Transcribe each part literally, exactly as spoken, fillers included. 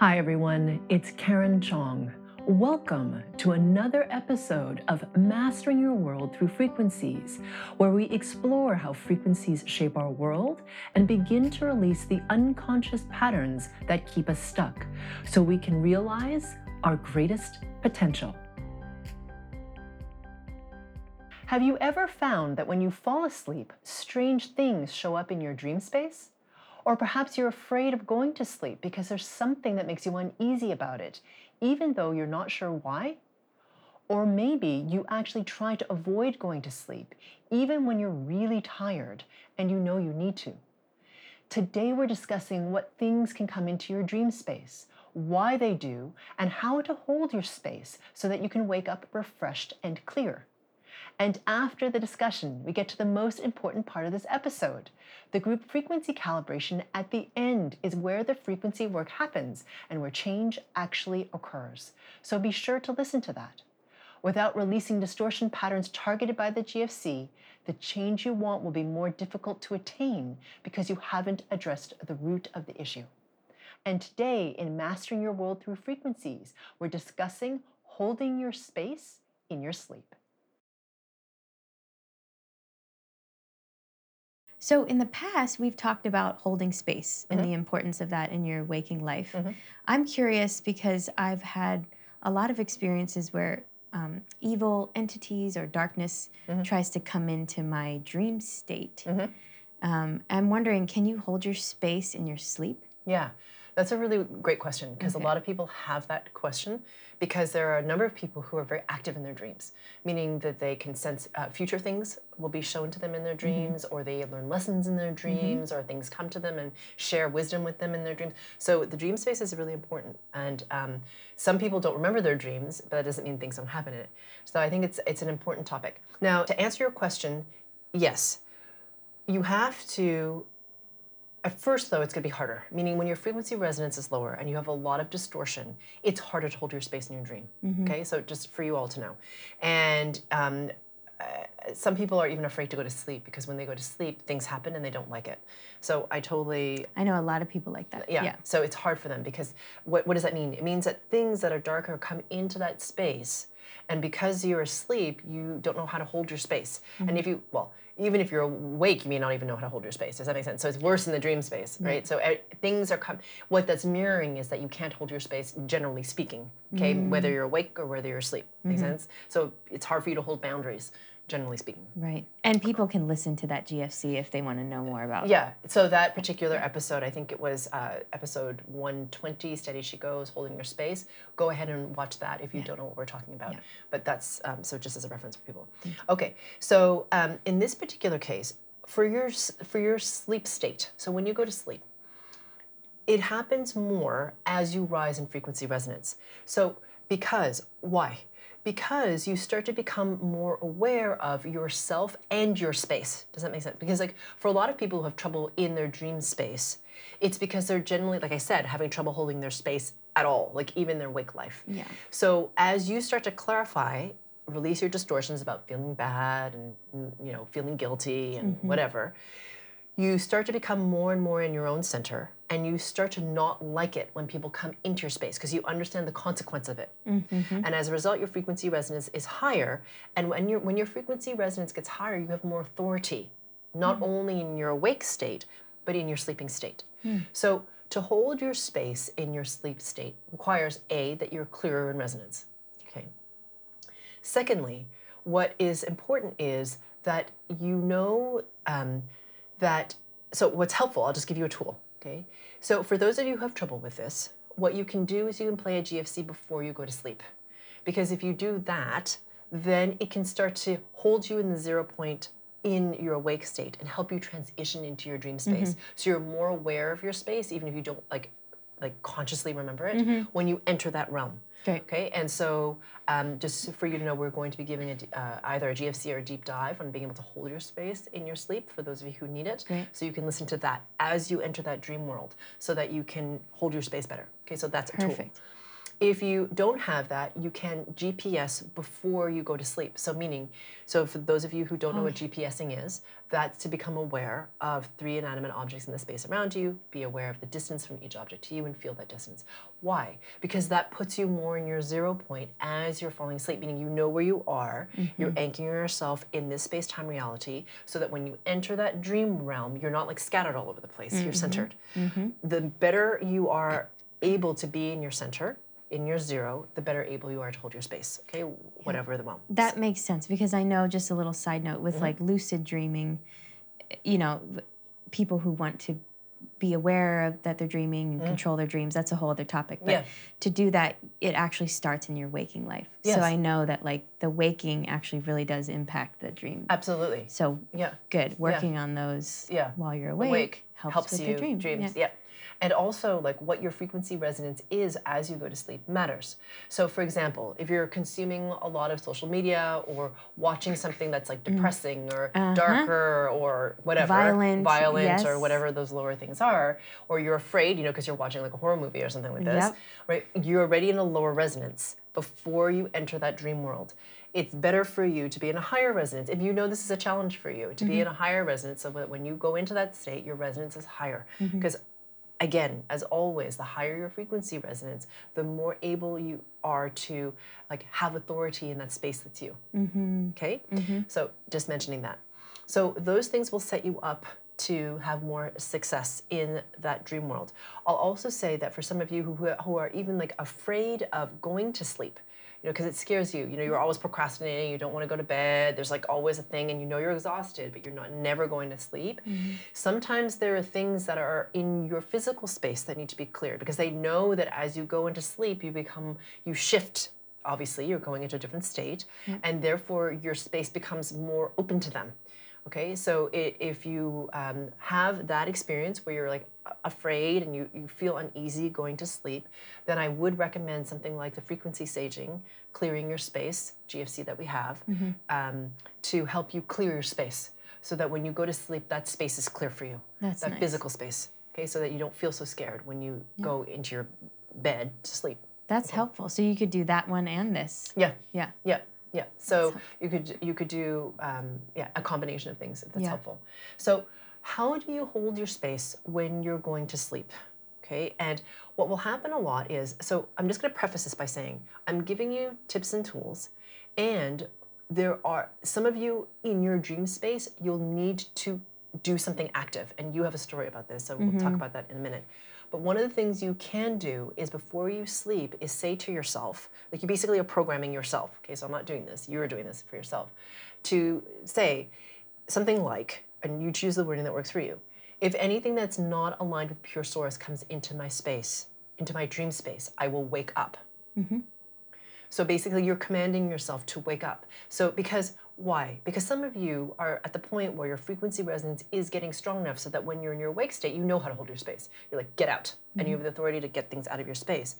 Hi everyone, it's Karen Chong. Welcome to another episode of Mastering Your World Through Frequencies, where we explore how frequencies shape our world and begin to release the unconscious patterns that keep us stuck so we can realize our greatest potential. Have you ever found that when you fall asleep, strange things show up in your dream space? Or perhaps you're afraid of going to sleep because there's something that makes you uneasy about it, even though you're not sure why? Or maybe you actually try to avoid going to sleep, even when you're really tired and you know you need to. Today we're discussing what things can come into your dream space, why they do, and how to hold your space so that you can wake up refreshed and clear. And after the discussion, we get to the most important part of this episode. The group frequency calibration at the end is where the frequency work happens and where change actually occurs. So be sure to listen to that. Without releasing distortion patterns targeted by the G F C, the change you want will be more difficult to attain because you haven't addressed the root of the issue. And today in Mastering Your World Through Frequencies, we're discussing holding your space in your sleep. So in the past, we've talked about holding space mm-hmm. and the importance of that in your waking life. Mm-hmm. I'm curious because I've had a lot of experiences where um, evil entities or darkness mm-hmm. tries to come into my dream state. Mm-hmm. Um, I'm wondering, can you hold your space in your sleep? Yeah, that's a really great question because okay. a lot of people have that question because there are a number of people who are very active in their dreams, meaning that they can sense uh, future things will be shown to them in their dreams mm-hmm. or they learn lessons in their dreams mm-hmm. or things come to them and share wisdom with them in their dreams. So the dream space is really important. And um, some people don't remember their dreams, but that doesn't mean things don't happen in it. So I think it's it's an important topic. Now, to answer your question, yes, you have to... At first, though, it's going to be harder, meaning when your frequency resonance is lower and you have a lot of distortion, it's harder to hold your space in your dream, mm-hmm. okay? So just for you all to know. And um, uh, some people are even afraid to go to sleep because when they go to sleep, things happen and they don't like it. So I totally... I know a lot of people like that. Yeah, yeah. So it's hard for them because what, what does that mean? It means that things that are darker come into that space. And because you're asleep, you don't know how to hold your space. Mm-hmm. And if you, well, even if you're awake, you may not even know how to hold your space. Does that make sense? So it's worse in the dream space, right? right? So uh, things are, com- what that's mirroring is that you can't hold your space, generally speaking, okay? Mm-hmm. Whether you're awake or whether you're asleep. Mm-hmm. Make sense? So it's hard for you to hold boundaries, generally speaking. Right. And people can listen to that G F C if they want to know more about it. Yeah. So that particular episode, I think it was uh, episode one twenty, Steady She Goes, Holding Your Space. Go ahead and watch that if you yeah. don't know what we're talking about. Yeah. But that's, um, so just as a reference for people. Mm-hmm. Okay. So um, in this particular case, for your for your sleep state, so when you go to sleep, it happens more as you rise in frequency resonance. So because, why? Because you start to become more aware of yourself and your space. Does that make sense? Because like for a lot of people who have trouble in their dream space, it's because they're generally, like I said, having trouble holding their space at all, like even their wake life. Yeah. So as you start to clarify, release your distortions about feeling bad and, you know, feeling guilty and mm-hmm. whatever, you start to become more and more in your own center, and you start to not like it when people come into your space because you understand the consequence of it. Mm-hmm. And as a result, your frequency resonance is higher. And when, you're, when your frequency resonance gets higher, you have more authority, not mm-hmm. only in your awake state, but in your sleeping state. Mm. So to hold your space in your sleep state requires, A, that you're clearer in resonance. Okay. Secondly, what is important is that you know um, that, so what's helpful, I'll just give you a tool. Okay, so for those of you who have trouble with this, what you can do is you can play a G F C before you go to sleep. Because if you do that, then it can start to hold you in the zero point in your awake state and help you transition into your dream space. Mm-hmm. So you're more aware of your space, even if you don't like like consciously remember it, mm-hmm. when you enter that realm. Right. Okay, and so um, just for you to know, we're going to be giving a, uh, either a G F C or a deep dive on being able to hold your space in your sleep for those of you who need it. Right. So you can listen to that as you enter that dream world so that you can hold your space better. Okay, so that's Perfect. A tool. If you don't have that, you can G P S before you go to sleep. So meaning, so for those of you who don't know what GPSing is, that's to become aware of three inanimate objects in the space around you, be aware of the distance from each object to you, and feel that distance. Why? Because that puts you more in your zero point as you're falling asleep, meaning you know where you are, mm-hmm. you're anchoring yourself in this space-time reality, so that when you enter that dream realm, you're not like scattered all over the place, mm-hmm. you're centered. Mm-hmm. The better you are able to be in your center, in your zero, the better able you are to hold your space, okay? Whatever yeah. the moment. That makes sense, because I know, just a little side note, with mm-hmm. like lucid dreaming, you know, people who want to be aware of that they're dreaming and mm. control their dreams, that's a whole other topic. But yeah. to do that, it actually starts in your waking life. Yes. So I know that like the waking actually really does impact the dream. Absolutely. So yeah. good, working yeah. on those yeah. while you're awake, awake. helps, helps with you your dream. dreams. Yeah. yeah. And also, like, what your frequency resonance is as you go to sleep matters. So, for example, if you're consuming a lot of social media or watching something that's, like, depressing or uh-huh. darker or whatever. Violent. Violent yes. or whatever those lower things are, or you're afraid, you know, because you're watching, like, a horror movie or something like this, yep. right? You're already in a lower resonance before you enter that dream world. It's better for you to be in a higher resonance. If you know this is a challenge for you, to mm-hmm. be in a higher resonance so that when you go into that state, your resonance is higher. Because mm-hmm. again, as always, the higher your frequency resonance, the more able you are to like have authority in that space that's you, mm-hmm. okay? Mm-hmm. So just mentioning that. So those things will set you up to have more success in that dream world. I'll also say that for some of you who, who are even like afraid of going to sleep, you know, because it scares you. You know, you're always procrastinating. You don't want to go to bed. There's like always a thing, and you know you're exhausted, but you're not never going to sleep. Mm-hmm. Sometimes there are things that are in your physical space that need to be cleared, because they know that as you go into sleep, you become, you shift. Obviously, you're going into a different state, mm-hmm. and therefore your space becomes more open to them. Okay, so if you um, have that experience where you're like afraid and you, you feel uneasy going to sleep, then I would recommend something like the frequency saging, clearing your space, G F C that we have, mm-hmm. um, to help you clear your space so that when you go to sleep, that space is clear for you. That's that nice. Physical space, okay, so that you don't feel so scared when you yeah. go into your bed to sleep. That's okay. helpful. So you could do that one and this. Yeah. Yeah. Yeah. Yeah, so you could you could do um, yeah a combination of things if that's yeah. helpful. So how do you hold your space when you're going to sleep? Okay, and what will happen a lot is, so I'm just going to preface this by saying I'm giving you tips and tools, and there are some of you in your dream space, you'll need to do something active, and you have a story about this, so mm-hmm. we'll talk about that in a minute. But one of the things you can do is before you sleep is say to yourself, like you basically are programming yourself, okay, so I'm not doing this, you're doing this for yourself, to say something like, and you choose the wording that works for you, if anything that's not aligned with pure source comes into my space, into my dream space, I will wake up. Mm-hmm. So basically you're commanding yourself to wake up. So because, why? Because some of you are at the point where your frequency resonance is getting strong enough so that when you're in your awake state, you know how to hold your space. You're like, get out. Mm-hmm. And you have the authority to get things out of your space.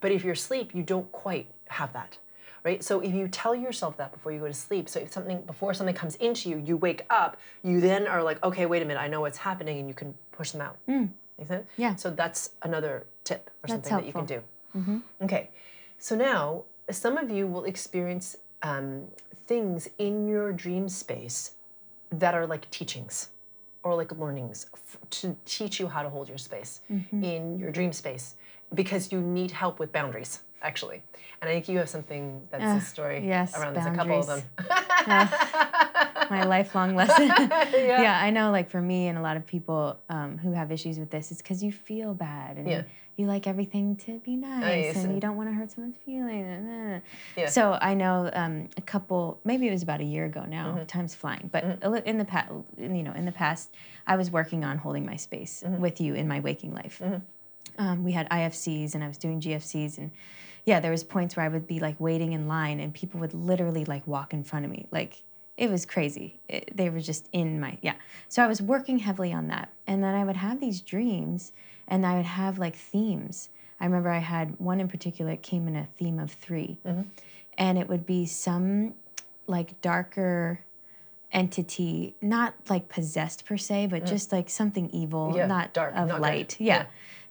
But if you're asleep, you don't quite have that, right? So if you tell yourself that before you go to sleep, so if something, before something comes into you, you wake up, you then are like, okay, wait a minute, I know what's happening, and you can push them out. Mm. Make sense? Yeah. So that's another tip or that's something helpful. That you can do. Mm-hmm. Okay. So now, some of you will experience um, things in your dream space that are like teachings or like learnings f- to teach you how to hold your space mm-hmm. in your dream space, because you need help with boundaries, actually. And I think you have something that's uh, a story yes, around this, a couple of them. uh, my lifelong lesson. yeah. yeah, I know, like for me and a lot of people um, who have issues with this, it's because you feel bad. And yeah. you like everything to be nice, nice and, and you don't want to hurt someone's feelings. Yeah. So I know um, a couple, maybe it was about a year ago now. Mm-hmm. Time's flying, but mm-hmm. in the past, you know, in the past, I was working on holding my space mm-hmm. with you in my waking life. Mm-hmm. Um, we had I F Cs and I was doing G F Cs, and yeah, there was points where I would be like waiting in line, and people would literally like walk in front of me, like. It was crazy. It, they were just in my, yeah. So I was working heavily on that. And then I would have these dreams, and I would have like themes. I remember I had one in particular, it came in a theme of three. Mm-hmm. And it would be some like darker entity, not like possessed per se, but mm. just like something evil, yeah, not dark, of not light. Yeah. yeah.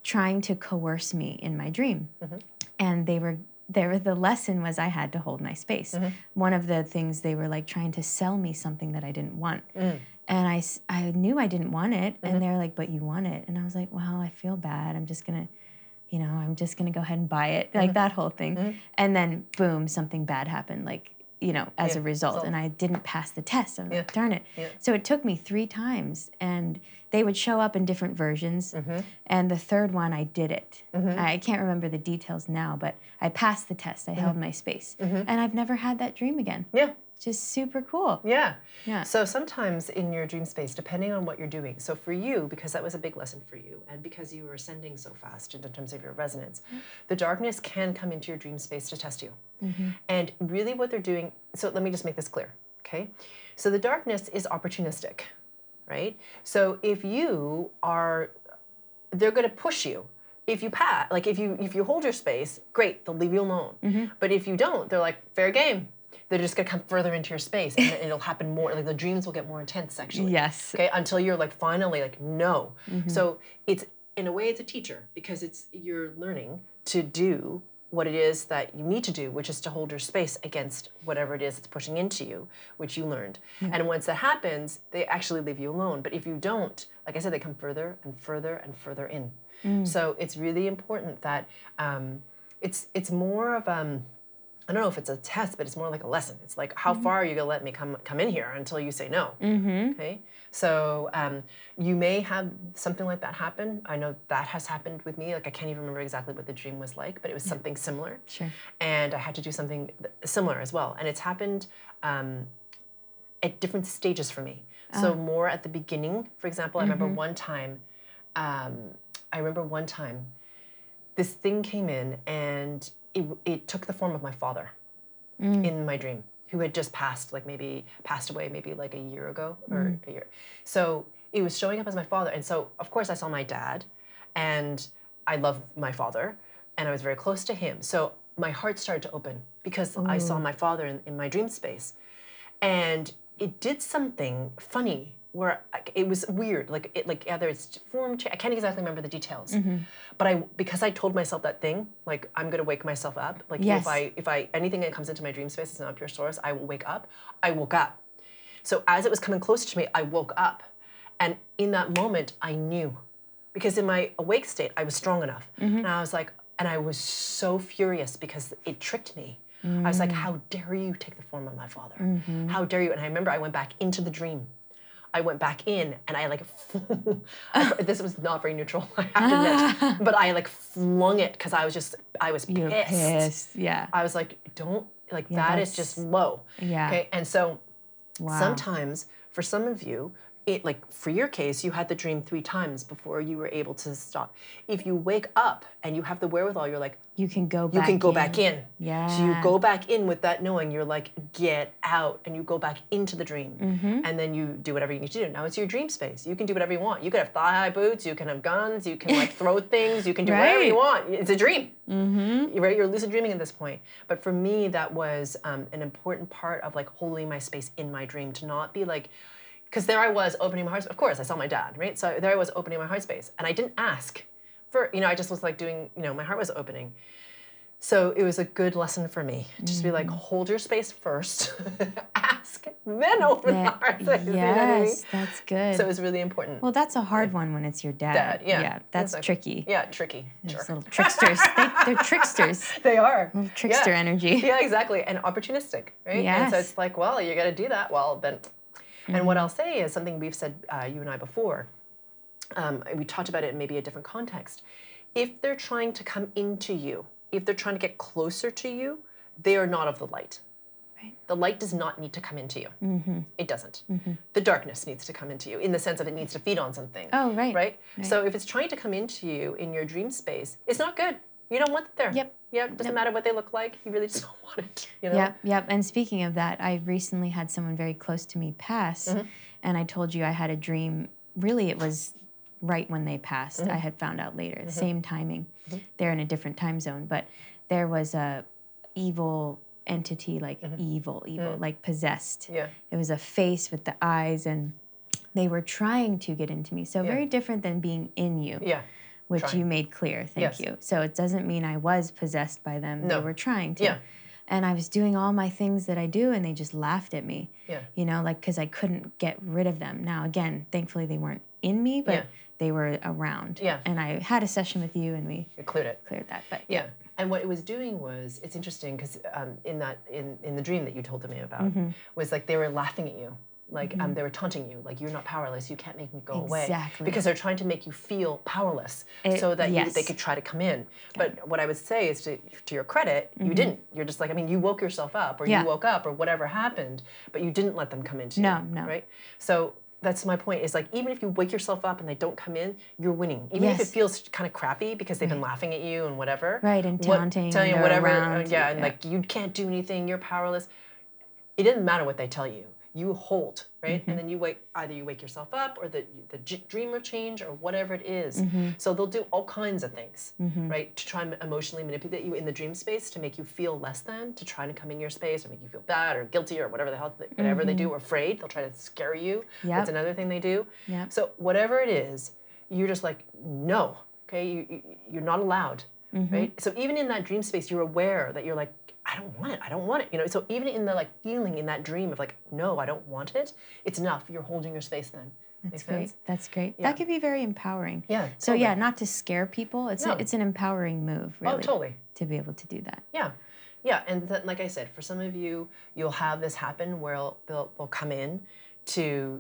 Trying to coerce me in my dream. Mm-hmm. and they were there. The lesson was I had to hold my space. Mm-hmm. One of the things they were like trying to sell me something that I didn't want. Mm. And I, I knew I didn't want it. Mm-hmm. And they're like, but you want it. And I was like, well, I feel bad. I'm just going to, you know, I'm just going to go ahead and buy it. Mm-hmm. Like that whole thing. Mm-hmm. And then boom, something bad happened. Like, you know, as yeah. a result. So, and I didn't pass the test. I'm yeah. like, darn it. Yeah. So it took me three times. And they would show up in different versions. Mm-hmm. And the third one, I did it. Mm-hmm. I can't remember the details now, but I passed the test. I mm-hmm. held my space. Mm-hmm. And I've never had that dream again. Yeah. Just super cool. Yeah. Yeah. So sometimes in your dream space, depending on what you're doing. So for you, because that was a big lesson for you, and because you were ascending so fast in terms of your resonance, mm-hmm. the darkness can come into your dream space to test you. Mm-hmm. And really what they're doing, so let me just make this clear, okay? So the darkness is opportunistic, right? So if you are, they're going to push you. If you pat, like if you if you hold your space, great, they'll leave you alone. Mm-hmm. But if you don't, they're like, fair game. They're just going to come further into your space, and it'll happen more, like the dreams will get more intense, actually. Yes. Okay, until you're like, finally, like, no. Mm-hmm. So it's, in a way, it's a teacher, because it's, you're learning to do what it is that you need to do, which is to hold your space against whatever it is that's pushing into you, which you learned. Mm-hmm. And once that happens, they actually leave you alone. But if you don't, like I said, they come further and further and further in. Mm. So it's really important that um, it's, it's more of um I don't know if it's a test, but it's more like a lesson. It's like, how mm-hmm. far are you gonna let me come come in here until you say no? Mm-hmm. Okay, so um, you may have something like that happen. I know that has happened with me. Like I can't even remember exactly what the dream was like, but it was yeah. something similar. Sure. And I had to do something similar as well. And it's happened um, at different stages for me. Oh. So more at the beginning, for example, mm-hmm. I remember one time. Um, I remember one time, this thing came in and. It, it took the form of my father mm. in my dream, who had just passed, like maybe passed away, maybe like a year ago or mm. a year. So it was showing up as my father. And so, of course, I saw my dad, and I love my father, and I was very close to him. So my heart started to open because Ooh. I saw my father in, in my dream space. And it did something funny where I, it was weird, like it, like either it's form change. I can't exactly remember the details, mm-hmm. but I because I told myself that thing, like I'm gonna wake myself up. Like yes. if I if I anything that comes into my dream space is not pure source, I will wake up. I woke up. So as it was coming closer to me, I woke up, and in that moment, I knew, because in my awake state, I was strong enough, mm-hmm. and I was like, and I was so furious because it tricked me. Mm-hmm. I was like, how dare you take the form of my father? Mm-hmm. How dare you? And I remember I went back into the dream. I went back in and I like, I, this was not very neutral, I have to admit, but I like flung it because I was just, I was pissed. You're pissed. Yeah. I was like, don't, like yeah, that is just low. Yeah. Okay. And so wow. sometimes for some of you, it like for your case, you had the dream three times before you were able to stop. If you wake up and you have the wherewithal, you're like, you can go back in. You can go in. back in. Yeah. So you go back in with that knowing, you're like, get out, and you go back into the dream. Mm-hmm. And then you do whatever you need to do. Now it's your dream space. You can do whatever you want. You could have thigh-high boots, you can have guns, you can like throw things, you can do right. whatever you want. It's a dream. Mm-hmm. You're, right? You're lucid dreaming at this point. But for me, that was um, an important part of like holding my space in my dream, to not be like, because there I was opening my heart space. Of course, I saw my dad, right? So there I was opening my heart space. And I didn't ask for, you know, I just was like doing, you know, my heart was opening. So it was a good lesson for me. Mm-hmm. Just be like, hold your space first. Ask, then open that, the heart space. Yes, you know what I mean? That's good. So it was really important. Well, that's a hard yeah. one when it's your dad. Dad, yeah. Yeah, that's exactly. tricky. Yeah, tricky. Sure. Those little tricksters. they, they're tricksters. They are. Little trickster yeah. energy. Yeah, exactly. And opportunistic, right? Yes. And so it's like, well, you got to do that. Well, then... And what I'll say is something we've said, uh, you and I, before. Um, we talked about it in maybe a different context. If they're trying to come into you, if they're trying to get closer to you, they are not of the light. Right. The light does not need to come into you. Mm-hmm. It doesn't. Mm-hmm. The darkness needs to come into you in the sense of it needs to feed on something. Oh, right. Right? right. So if it's trying to come into you in your dream space, it's not good. You don't want it there. Yep. Yep. Doesn't yep. matter what they look like. You really just don't want it. You know? Yep. Yep. And speaking of that, I recently had someone very close to me pass, mm-hmm. and I told you I had a dream. Really, it was right when they passed. Mm-hmm. I had found out later. Mm-hmm. Same timing. Mm-hmm. They're in a different time zone, but there was a evil entity, like mm-hmm. evil, evil, mm-hmm. like possessed. Yeah. It was a face with the eyes, and they were trying to get into me. So yeah. very different than being in you. Yeah. which trying. You made clear. Thank yes. you. So it doesn't mean I was possessed by them. No. They were trying to. Yeah. And I was doing all my things that I do, and they just laughed at me. Yeah. You know, like, because I couldn't get rid of them. Now, again, thankfully they weren't in me, but yeah. they were around. Yeah. And I had a session with you, and we you cleared it. Cleared that. But yeah. yeah. And what it was doing was, it's interesting because um, in that in, in the dream that you told me about, mm-hmm. was like they were laughing at you. Like, mm-hmm. um, they were taunting you, like, you're not powerless, you can't make me go exactly. away. Exactly. Because they're trying to make you feel powerless it, so that yes. you, they could try to come in. Got but it. What I would say is, to, to your credit, mm-hmm. you didn't. You're just like, I mean, you woke yourself up, or yeah. you woke up, or whatever happened, but you didn't let them come into no, you. No, no. Right? So that's my point, is like, even if you wake yourself up and they don't come in, you're winning. Even yes. if it feels kind of crappy because they've right. been laughing at you and whatever. Right, and taunting. What, telling you whatever. Around, yeah, and yeah. like, you can't do anything, you're powerless. It doesn't matter what they tell you. You hold, right? Mm-hmm. And then you wake, either you wake yourself up, or the the g- dream will change, or whatever it is. Mm-hmm. So they'll do all kinds of things, mm-hmm. right? To try and emotionally manipulate you in the dream space, to make you feel less than, to try to come in your space, or make you feel bad or guilty or whatever the hell, whatever mm-hmm. they do, or afraid. They'll try to scare you. Yep. That's another thing they do. Yep. So whatever it is, you're just like, no, okay? You, you, you're not allowed, mm-hmm. right? So even in that dream space, you're aware that you're like, I don't want it, I don't want it, you know, so even in the, like, feeling in that dream of, like, no, I don't want it, it's enough, you're holding your space then. That's Make great, sense? That's great. Yeah. That could be very empowering. Yeah, So, totally. yeah, not to scare people, it's no. a, it's an empowering move, really. Oh, totally. To be able to do that. Yeah, yeah, and th- like I said, for some of you, you'll have this happen where they'll, they'll, they'll come in to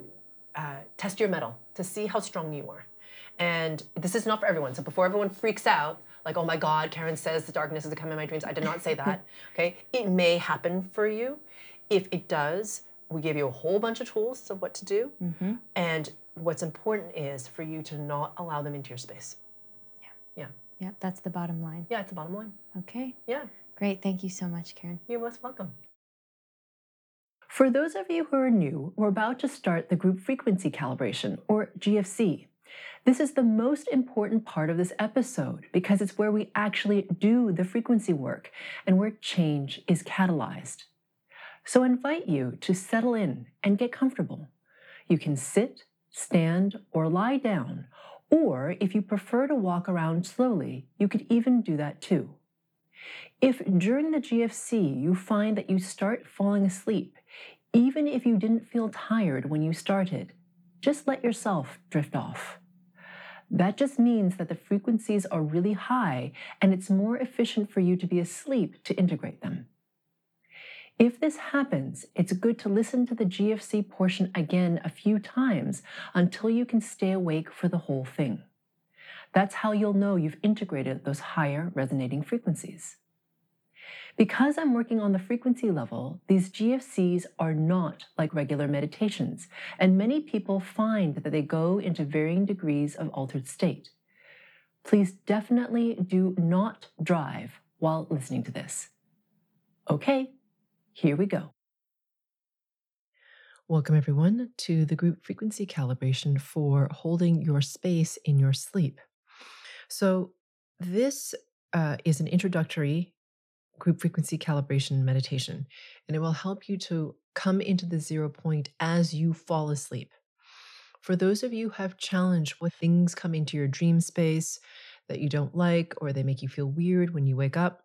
uh, test your mettle, to see how strong you are. And this is not for everyone, so before everyone freaks out, like, oh my God, Karen says the darkness is coming in my dreams. I did not say that, okay? It may happen for you. If it does, we give you a whole bunch of tools of what to do. Mm-hmm. And what's important is for you to not allow them into your space. Yeah. Yeah. Yeah, that's the bottom line. Yeah, it's the bottom line. Okay. Yeah. Great. Thank you so much, Karen. You're most welcome. For those of you who are new, we're about to start the Group Frequency Calibration, or G F C. This is the most important part of this episode because it's where we actually do the frequency work and where change is catalyzed. So I invite you to settle in and get comfortable. You can sit, stand, or lie down, or if you prefer to walk around slowly, you could even do that too. If during the G F C you find that you start falling asleep, even if you didn't feel tired when you started, just let yourself drift off. That just means that the frequencies are really high and it's more efficient for you to be asleep to integrate them. If this happens, it's good to listen to the G F C portion again a few times until you can stay awake for the whole thing. That's how you'll know you've integrated those higher resonating frequencies. Because I'm working on the frequency level, these G F Cs are not like regular meditations, and many people find that they go into varying degrees of altered state. Please definitely do not drive while listening to this. Okay, here we go. Welcome everyone to the Group Frequency Calibration for holding your space in your sleep. So this uh, is an introductory Group Frequency Calibration meditation, and it will help you to come into the zero point as you fall asleep. For those of you who have challenge with things come into your dream space that you don't like, or they make you feel weird when you wake up,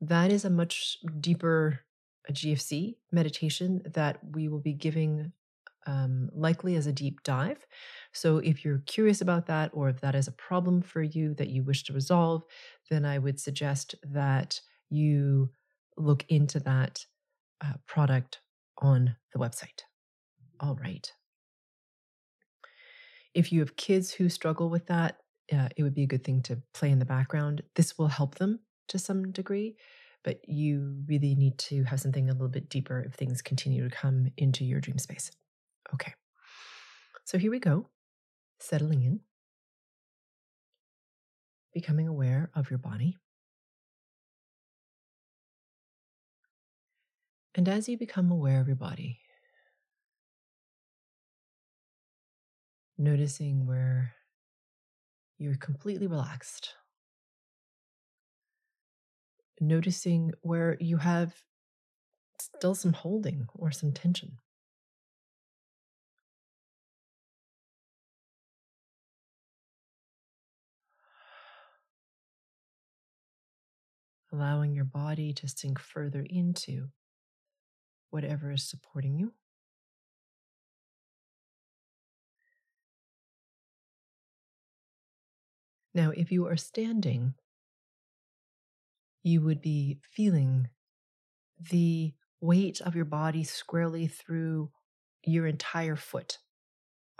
that is a much deeper G F C meditation that we will be giving um, likely as a deep dive. So if you're curious about that, or if that is a problem for you that you wish to resolve, then I would suggest that you look into that uh, product on the website. All right. If you have kids who struggle with that, uh, it would be a good thing to play in the background. This will help them to some degree, but you really need to have something a little bit deeper if things continue to come into your dream space. Okay. So here we go. Settling in. Becoming aware of your body. And as you become aware of your body, noticing where you're completely relaxed, noticing where you have still some holding or some tension. allowing your body to sink further into whatever is supporting you. Now, if you are standing, you would be feeling the weight of your body squarely through your entire foot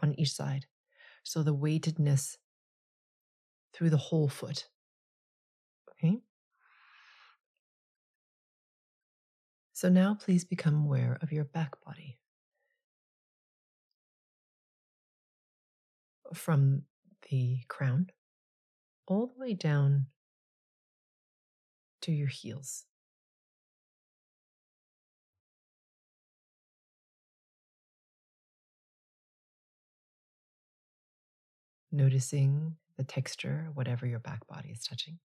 on each side. So the weightedness through the whole foot. Okay? So now please become aware of your back body. From the crown all the way down to your heels. Noticing the texture, whatever your back body is touching.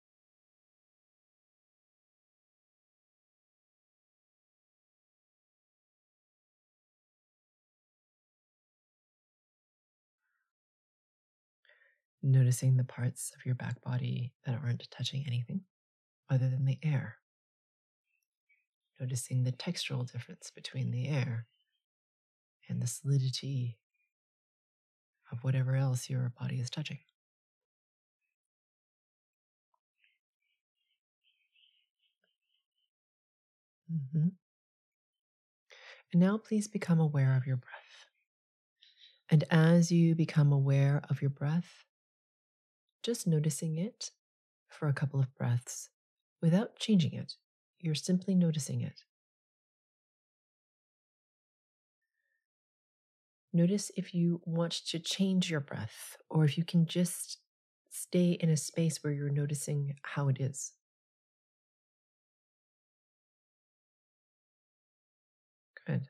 Noticing the parts of your back body that aren't touching anything other than the air. Noticing the textural difference between the air and the solidity of whatever else your body is touching. Mm-hmm. And now please become aware of your breath. And as you become aware of your breath, just noticing it for a couple of breaths without changing it. You're simply noticing it. Notice if you want to change your breath or if you can just stay in a space where you're noticing how it is. Good.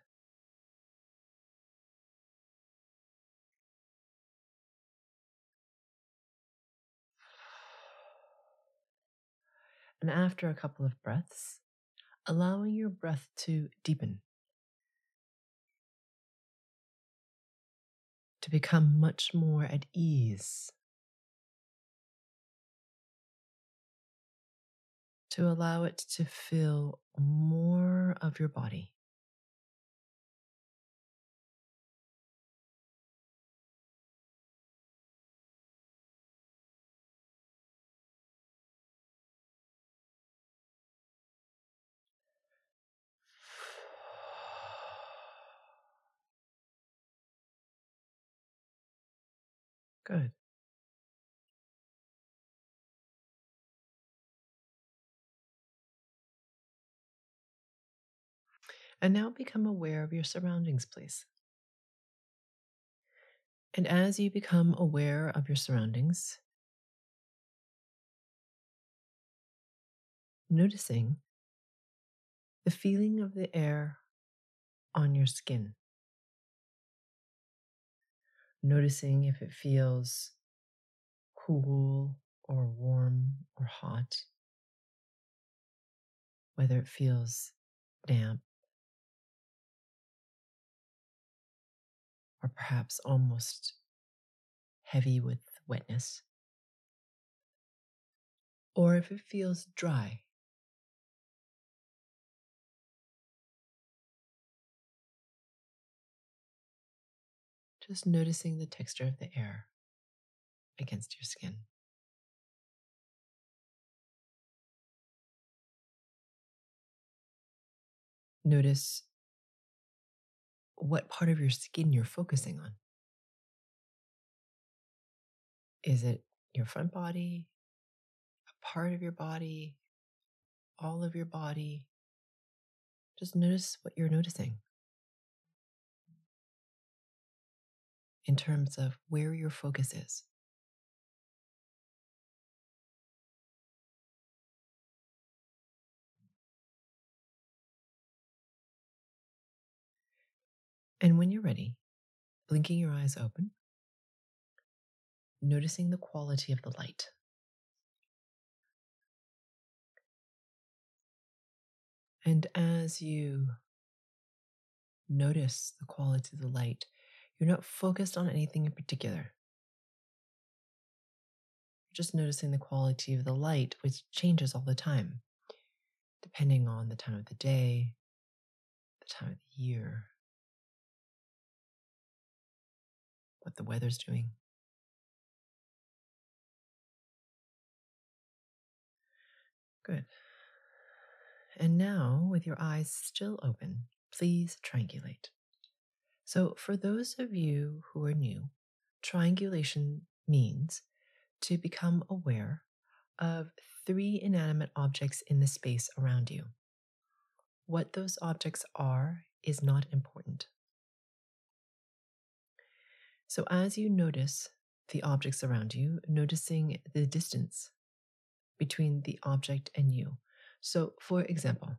And after a couple of breaths, allowing your breath to deepen, to become much more at ease, to allow it to fill more of your body. Good. And now become aware of your surroundings, please. And as you become aware of your surroundings, noticing the feeling of the air on your skin. Noticing if it feels cool or warm or hot, whether it feels damp or perhaps almost heavy with wetness, or if it feels dry. Just noticing the texture of the air against your skin. Notice what part of your skin you're focusing on. Is it your front body, a part of your body, all of your body? Just notice what you're noticing. In terms of where your focus is. And when you're ready, blinking your eyes open, noticing the quality of the light. And as you notice the quality of the light, you're not focused on anything in particular. You're just noticing the quality of the light, which changes all the time. depending on the time of the day, the time of the year, what the weather's doing. Good. And now, with your eyes still open, please triangulate. So for those of you who are new, triangulation means to become aware of three inanimate objects in the space around you. What those objects are is not important. So as you notice the objects around you, noticing the distance between the object and you. So, for example,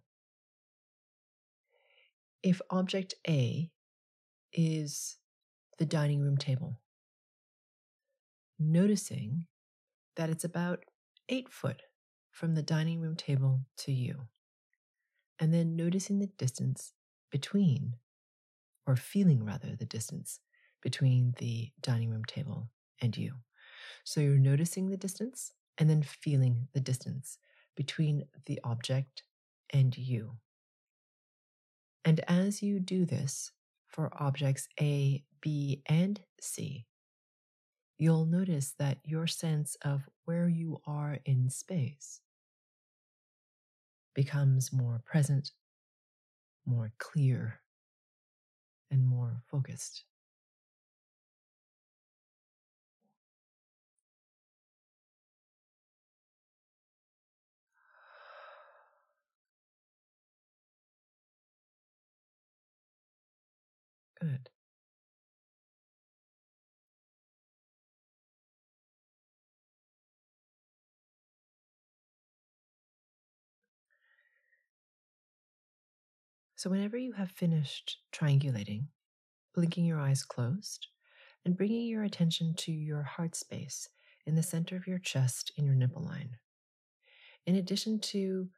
if object A is the dining room table, noticing that it's about eight foot from the dining room table to you, and then noticing the distance between, or feeling rather, the distance between the dining room table and you. So you're noticing the distance and then feeling the distance between the object and you. And as you do this for objects A, B, and C, you'll notice that your sense of where you are in space becomes more present, more clear, and more focused. Good. So whenever you have finished triangulating, blinking your eyes closed and bringing your attention to your heart space in the center of your chest in your nipple line, in addition to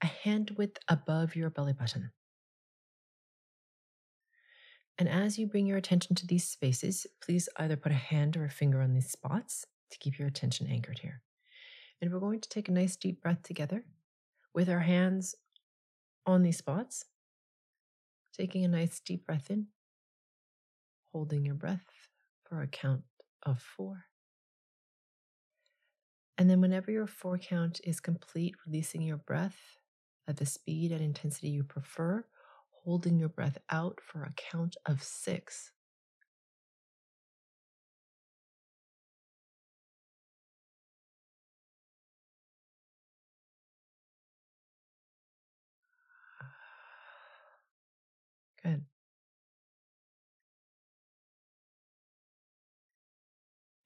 a hand width above your belly button. And as you bring your attention to these spaces, please either put a hand or a finger on these spots to keep your attention anchored here. And we're going to take a nice deep breath together with our hands on these spots, taking a nice deep breath in, holding your breath for a count of four. And then whenever your four count is complete, releasing your breath at the speed and intensity you prefer, holding your breath out for a count of six. Good.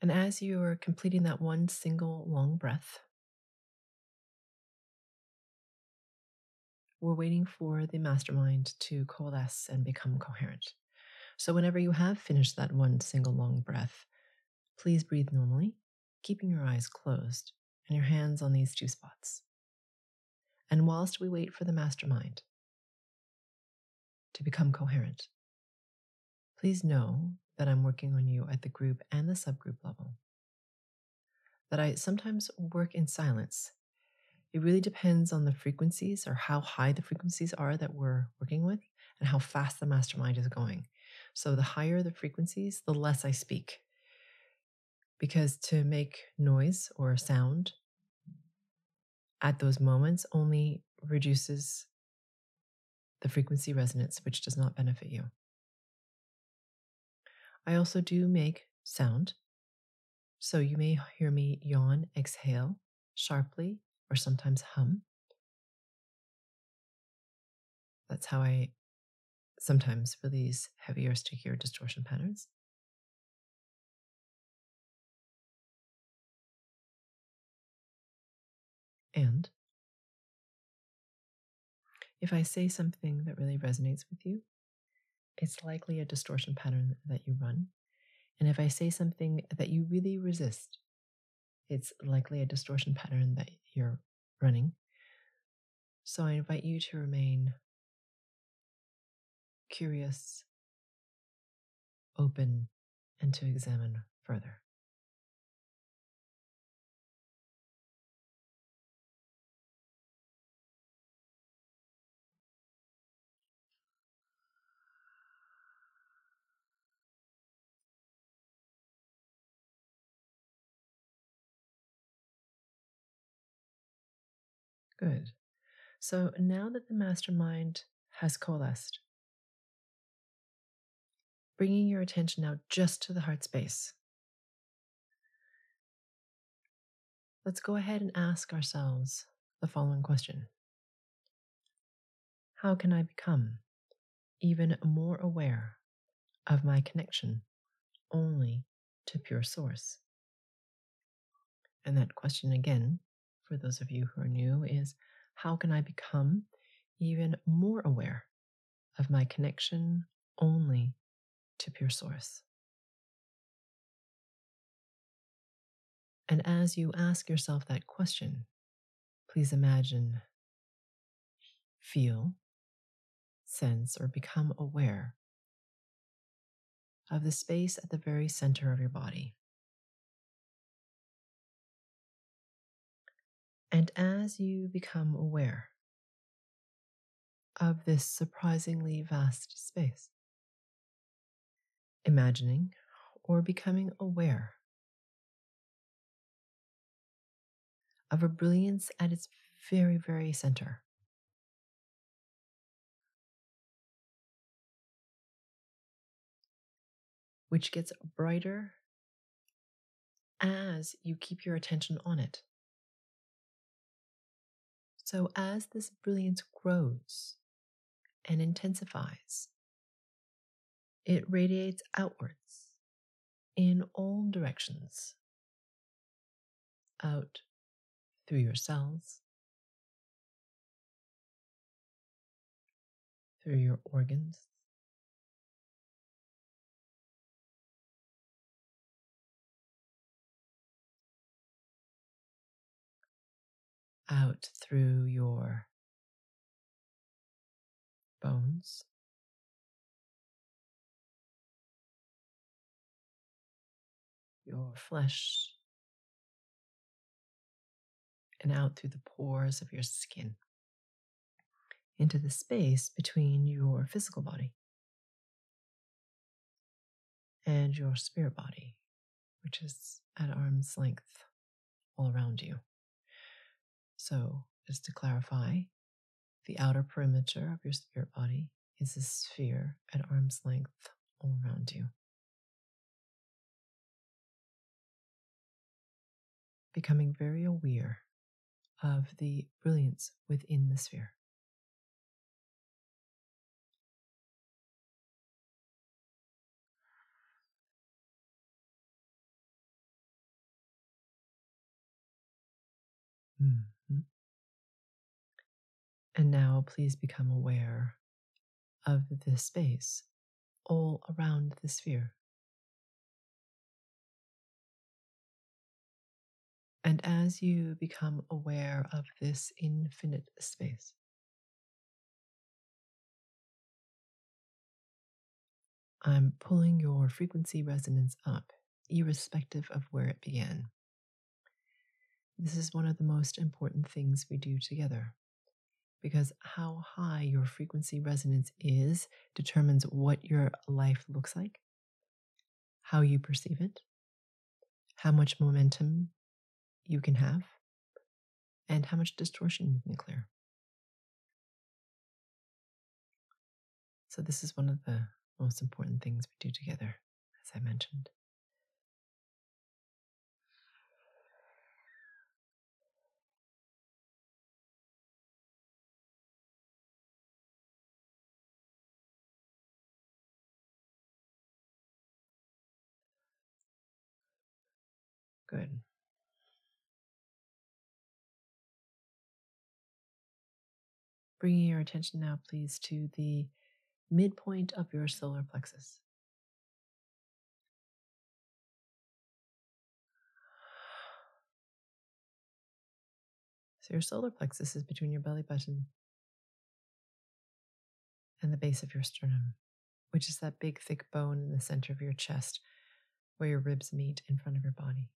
And as you are completing that one single long breath, we're waiting for the mastermind to coalesce and become coherent. So whenever you have finished that one single long breath, please breathe normally, keeping your eyes closed and your hands on these two spots. And whilst we wait for the mastermind to become coherent, please know that I'm working on you at the group and the subgroup level, that I sometimes work in silence. It really depends on the frequencies, or how high the frequencies are that we're working with, and how fast the mastermind is going. So the higher the frequencies, the less I speak. Because to make noise or sound at those moments only reduces the frequency resonance, which does not benefit you. I also do make sound. So you may hear me yawn, exhale sharply, or sometimes hum. That's how I sometimes release heavier, stickier distortion patterns. And if I say something that really resonates with you, it's likely a distortion pattern that you run. And if I say something that you really resist, it's likely a distortion pattern that you're running. So I invite you to remain curious, open, and to examine further. Good. So now that the mastermind has coalesced, bringing your attention now just to the heart space, let's go ahead and ask ourselves the following question. How can I become even more aware of my connection only to pure source? And that question again, for those of you who are new, is how can I become even more aware of my connection only to pure source? And as you ask yourself that question, please imagine, feel, sense, or become aware of the space at the very center of your body. And as you become aware of this surprisingly vast space, imagining or becoming aware of a brilliance at its very, very center. Which gets brighter as you keep your attention on it. So as this brilliance grows and intensifies, it radiates outwards in all directions, out through your cells, through your organs, out through your bones, your flesh, and out through the pores of your skin, into the space between your physical body and your spirit body, which is at arm's length all around you. So, just to clarify, the outer perimeter of your spirit body is a sphere at arm's length all around you. Becoming very aware of the brilliance within the sphere. Mm. And now please become aware of the space all around the sphere. And as you become aware of this infinite space, I'm pulling your frequency resonance up, irrespective of where it began. This is one of the most important things we do together. Because how high your frequency resonance is determines what your life looks like, how you perceive it, how much momentum you can have, and how much distortion you can clear. So this is one of the most important things we do together, as I mentioned. Good. Bringing your attention now, please, to the midpoint of your solar plexus. So your solar plexus is between your belly button and the base of your sternum, which is that big, thick bone in the center of your chest where your ribs meet in front of your body.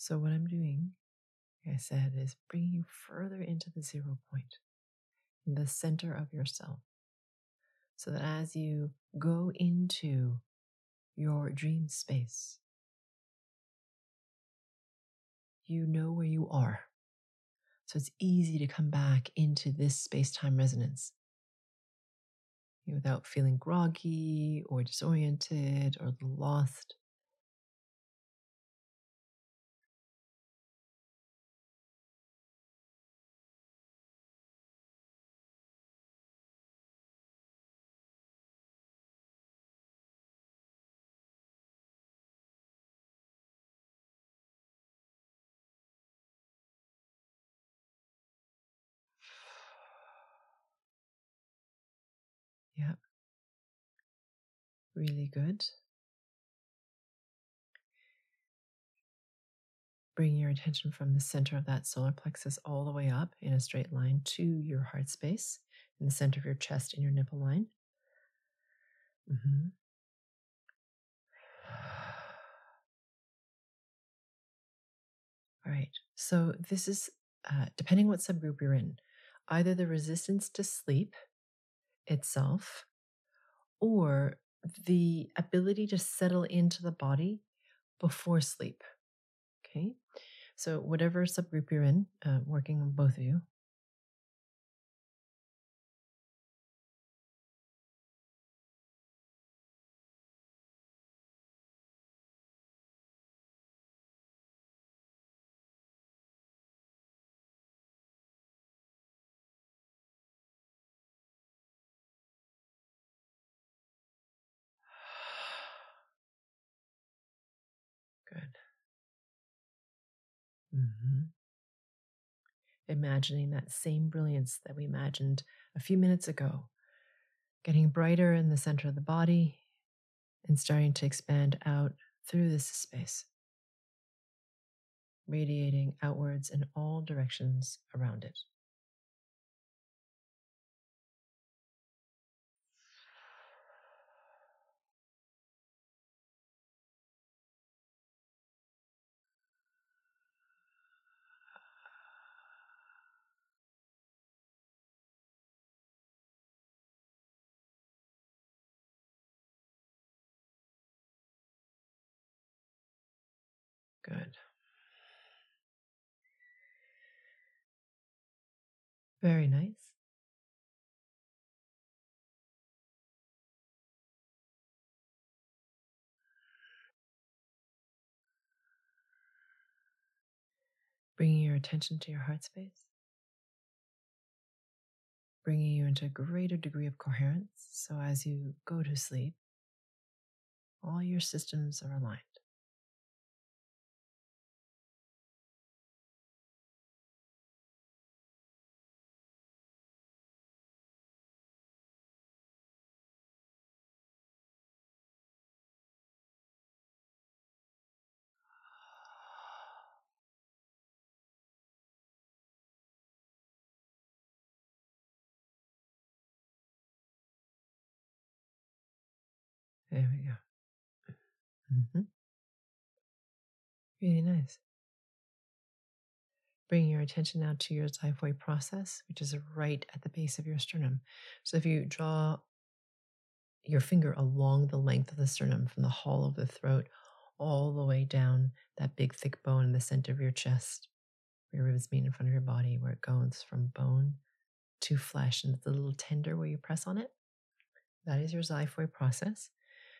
So what I'm doing, like I said, is bringing you further into the zero point, in the center of yourself, so that as you go into your dream space, you know where you are. So it's easy to come back into this space-time resonance without feeling groggy or disoriented or lost. Yeah. Really good. Bring your attention from the center of that solar plexus all the way up in a straight line to your heart space, in the center of your chest and your nipple line. Mm-hmm. All right. So this is, uh, depending what subgroup you're in, either the resistance to sleep itself, or the ability to settle into the body before sleep. Okay, so whatever subgroup you're in, uh, working on both of you. Mm-hmm. Imagining that same brilliance that we imagined a few minutes ago, getting brighter in the center of the body and starting to expand out through this space, radiating outwards in all directions around it. Good. Very nice. Bringing your attention to your heart space, bringing you into a greater degree of coherence. So as you go to sleep, all your systems are aligned. There we go. Mm-hmm. Really nice. Bring your attention now to your xiphoid process, which is right at the base of your sternum. So if you draw your finger along the length of the sternum, from the hollow of the throat all the way down that big thick bone in the center of your chest, where your ribs meet in front of your body, where it goes from bone to flesh, and the little tender where you press on it, that is your xiphoid process.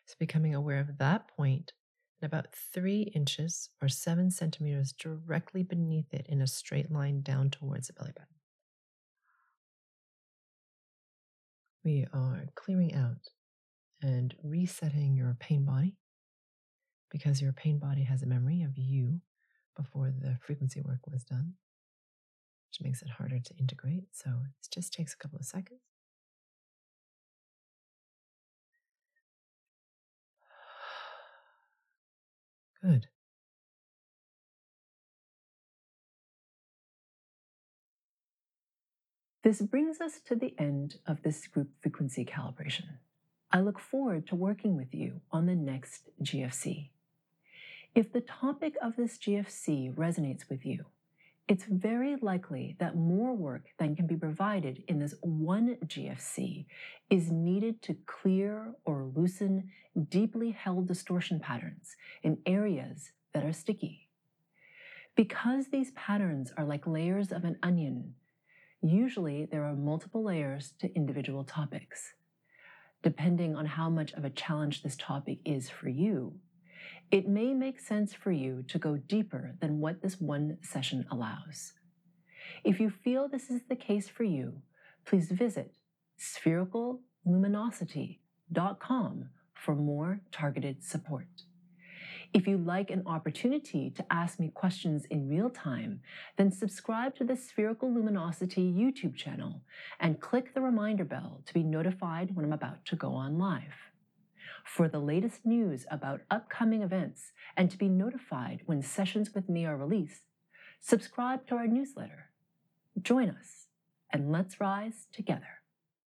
So becoming aware of that point, and about three inches or seven centimeters directly beneath it in a straight line down towards the belly button. We are clearing out and resetting your pain body, because your pain body has a memory of you before the frequency work was done, which makes it harder to integrate. So it just takes a couple of seconds. Good. This brings us to the end of this group frequency calibration. I look forward to working with you on the next G F C. If the topic of this G F C resonates with you, it's very likely that more work than can be provided in this one G F C is needed to clear or loosen deeply held distortion patterns in areas that are sticky. Because these patterns are like layers of an onion, usually there are multiple layers to individual topics. Depending on how much of a challenge this topic is for you, it may make sense for you to go deeper than what this one session allows. If you feel this is the case for you, please visit spherical luminosity dot com for more targeted support. If you'd like an opportunity to ask me questions in real time, then subscribe to the Spherical Luminosity YouTube channel and click the reminder bell to be notified when I'm about to go on live. For the latest news about upcoming events and to be notified when sessions with me are released, subscribe to our newsletter. Join us and let's rise together.